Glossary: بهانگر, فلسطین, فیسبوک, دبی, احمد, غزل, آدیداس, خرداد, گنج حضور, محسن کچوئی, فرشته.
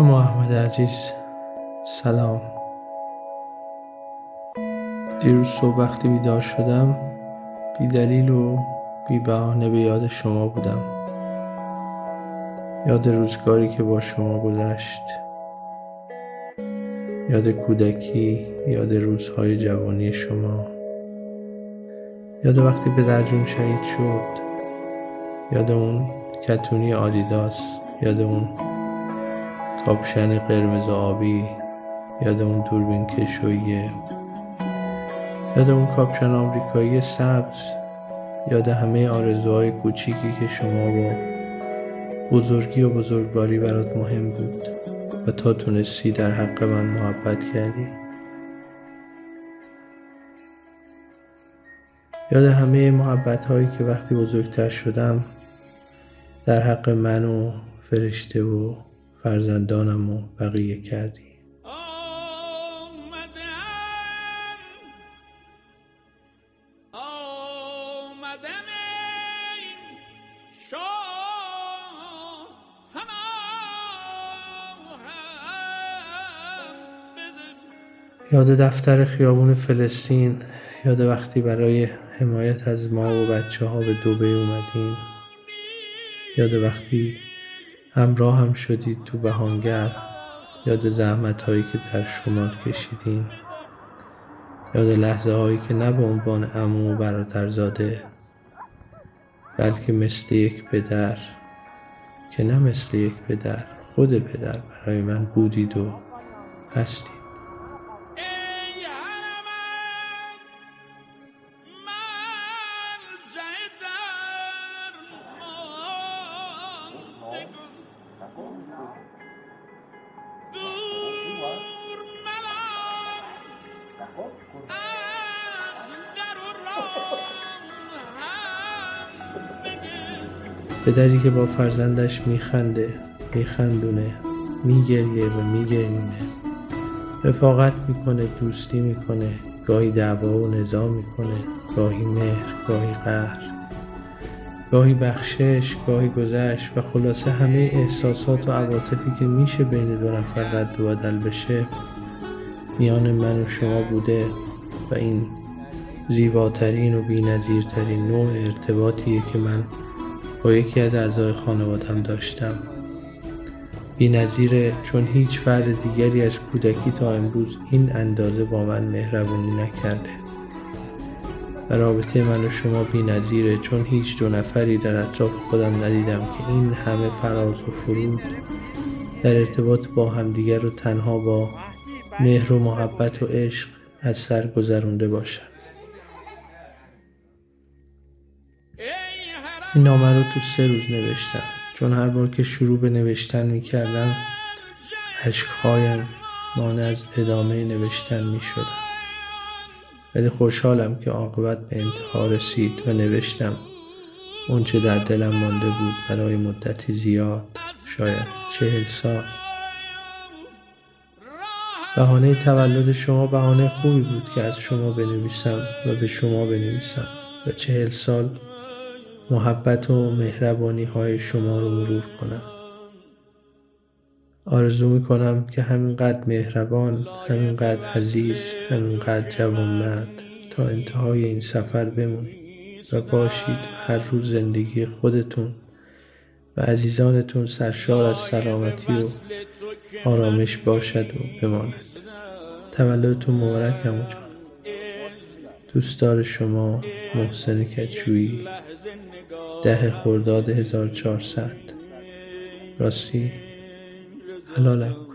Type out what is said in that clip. اما احمد عزیز سلام. دیروز صبح وقتی بیدار شدم بی دلیل و بی بهانه به یاد شما بودم، یاد روزگاری که با شما گذشت، یاد کودکی، یاد روزهای جوانی شما، یاد وقتی پدر جون شهید شد، یاد اون کتونی آدیداس، یاد اون کاپشن قرمز آبی، یاد اون دوربین کشویه، یاد اون کاپشن آمریکایی سبز، یاد همه آرزوهای کوچیکی که شما با بزرگی و بزرگواری برات مهم بود و تا تونستی در حق من محبت کردی، یاد همه محبت هایی که وقتی بزرگتر شدم در حق من و فرشته و فرزندانم و بقیه کردی. یاد دفتر خیابون فلسطین، یاد وقتی برای حمایت از ما و بچه ها به دبی اومدین، یاد وقتی همراه هم شدید تو بهانگر، یاد زحمت هایی که در شمال کشیدین، یاد لحظه هایی که نه به عنوان عمو و برادرزاده بلکه مثل یک پدر، که نه مثل یک پدر، خود پدر برای من بودید و هستید. پدری که با فرزندش میخنده، میخندونه، میگریه و میگرینه، رفاقت میکنه، دوستی میکنه، گاهی دعوا و نزاع میکنه، گاهی مهر، گاهی قهر، گاهی بخشش، گاهی گذشت و خلاصه همه احساسات و عواطفی که میشه بین دو نفر رد و بدل بشه میان من و شما بوده و این زیباترین و بی‌نظیرترین نوع ارتباطیه که من با یکی از اعضای خانوادم داشتم. بی‌نظیره، چون هیچ فرد دیگری از کودکی تا امروز این اندازه با من مهربونی نکرده. رابطه من و شما بی‌نظیره، چون هیچ دو نفری در اطراف خودم ندیدم که این همه فراز و فرود در ارتباط با همدیگر رو تنها با مهر و محبت و عشق از سر گذرونده باشن. این نامه رو تو 3 روز نوشتم، چون هر بار که شروع به نوشتن میکردم اشک‌هایم مانع از ادامه نوشتن میشدن، ولی خوشحالم که عاقبت به انتها رسید و نوشتم اون چه در دلم مانده بود برای مدتی زیاد، شاید 40 سال. بهانه تولد شما بهانه خوبی بود که از شما بنویسم و به شما بنویسم و 40 سال محبت و مهربانی های شما رو مرور کنم. آرزو می کنم که همینقدر مهربان، همینقدر عزیز، همینقدر جوانمرد تا انتهای این سفر بمونید و باشید و هر روز زندگی خودتون و عزیزانتون سرشار از سلامتی و آرامش باشد و بماند. تولدتون مبارک عمو جان. دوستدار شما محسن کچوئی، 10 خرداد 1400. راستی حلالم.